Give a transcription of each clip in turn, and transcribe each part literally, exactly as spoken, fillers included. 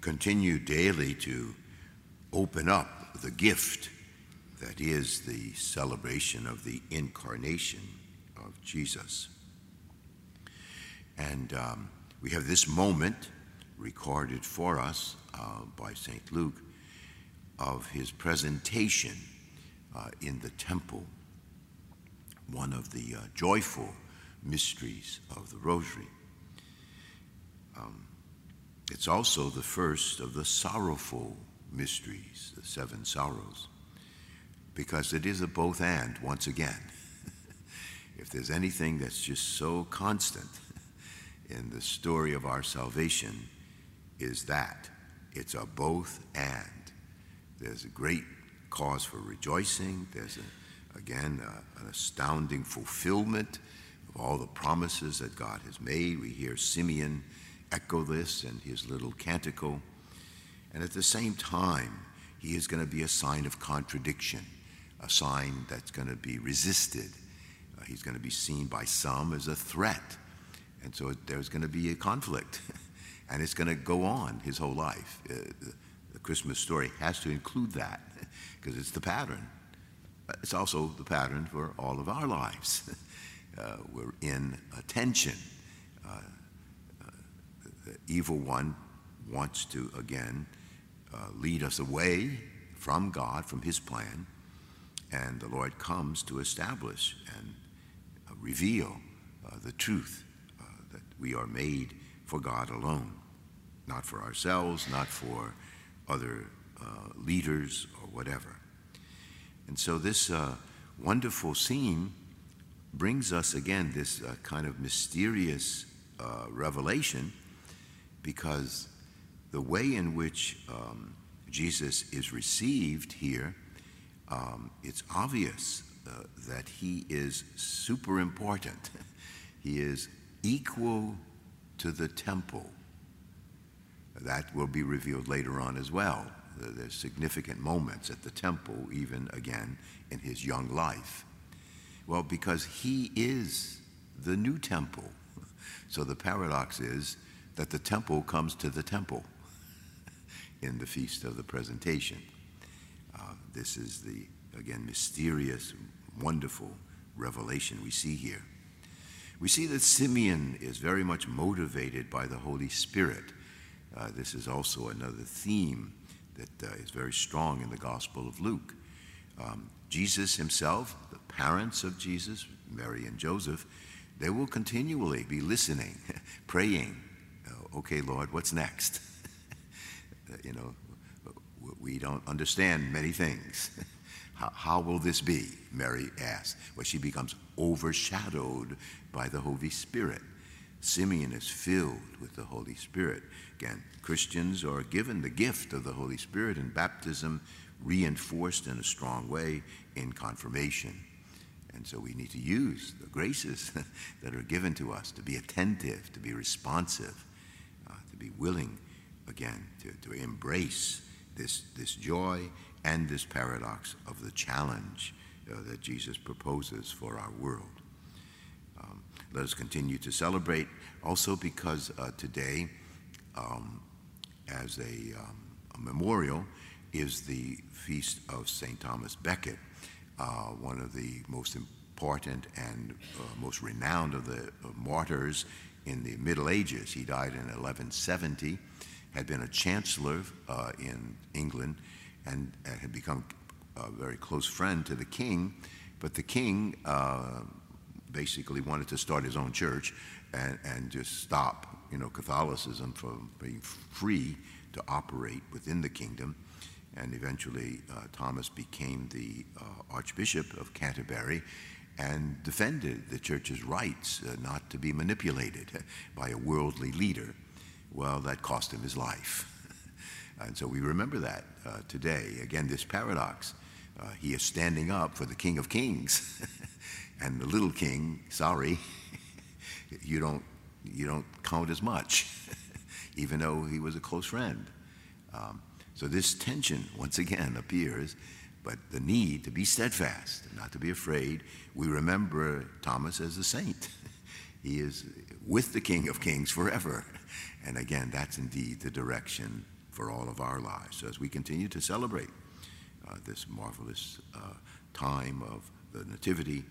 continue daily to open up the gift that is the celebration of the incarnation of Jesus. And um, we have this moment recorded for us uh, by Saint Luke of his presentation uh, in the temple, one of the uh, joyful mysteries of the Rosary. Um, it's also the first of the sorrowful mysteries, the seven sorrows, because it is a both and once again. If there's anything that's just so constant in the story of our salvation, is that it's a both and. There's a great cause for rejoicing. There's a, again a, an astounding fulfillment of all the promises that God has made. We hear Simeon echo this in his little canticle. And at the same time, he is going to be a sign of contradiction, a sign that's going to be resisted. Uh, he's going to be seen by some as a threat. And so there's going to be a conflict, and it's going to go on his whole life. Uh, the Christmas story has to include that, because it's the pattern. It's also the pattern for all of our lives. Uh, we're in a tension. Uh, uh, the evil one wants to, again, uh, lead us away from God, from his plan, and the Lord comes to establish and uh, reveal uh, the truth. We are made for God alone, not for ourselves, not for other uh, leaders or whatever. And so this uh, wonderful scene brings us again this uh, kind of mysterious uh, revelation, because the way in which um, Jesus is received here, um, it's obvious uh, that he is super important. He is equal to the temple. That will be revealed later on as well. There's significant moments at the temple, even again in his young life. Well, because he is the new temple. So the paradox is that the temple comes to the temple in the Feast of the Presentation. Uh, this is the, again, mysterious, wonderful revelation we see here. We see that Simeon is very much motivated by the Holy Spirit. Uh, this is also another theme that uh, is very strong in the Gospel of Luke. Um, Jesus himself, the parents of Jesus, Mary and Joseph, they will continually be listening, praying, uh, okay, Lord, what's next? uh, you know, we don't understand many things. How, how will this be? Mary asks. Well, she becomes overshadowed by the Holy Spirit. Simeon is filled with the Holy Spirit. Again, Christians are given the gift of the Holy Spirit in baptism, reinforced in a strong way in confirmation. And so we need to use the graces that are given to us to be attentive, to be responsive, uh, to be willing, again, to, to embrace this, this joy and this paradox of the challenge uh, that Jesus proposes for our world. Um, let us continue to celebrate also because uh, today, um, as a, um, a memorial, is the Feast of Saint Thomas Becket, uh, one of the most important and uh, most renowned of the uh, martyrs in the Middle Ages. He died in eleven seventy, had been a chancellor uh, in England, and had become a very close friend to the king. But the king uh, basically wanted to start his own church and, and just stop, you know, Catholicism from being free to operate within the kingdom. And eventually uh, Thomas became the uh, Archbishop of Canterbury and defended the church's rights uh, not to be manipulated by a worldly leader. Well, that cost him his life. And so we remember that uh, today. Again, this paradox. Uh, he is standing up for the King of Kings. And the little king, sorry, you don't, you don't count as much, even though he was a close friend. Um, so this tension, once again, appears, but the need to be steadfast, not to be afraid. We remember Thomas as a saint. He is with the King of Kings forever. And again, that's indeed the direction for all of our lives. So as we continue to celebrate uh, this marvelous uh, time of the Nativity,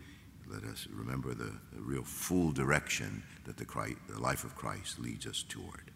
let us remember the, the real full direction that the, Christ, the life of Christ leads us toward.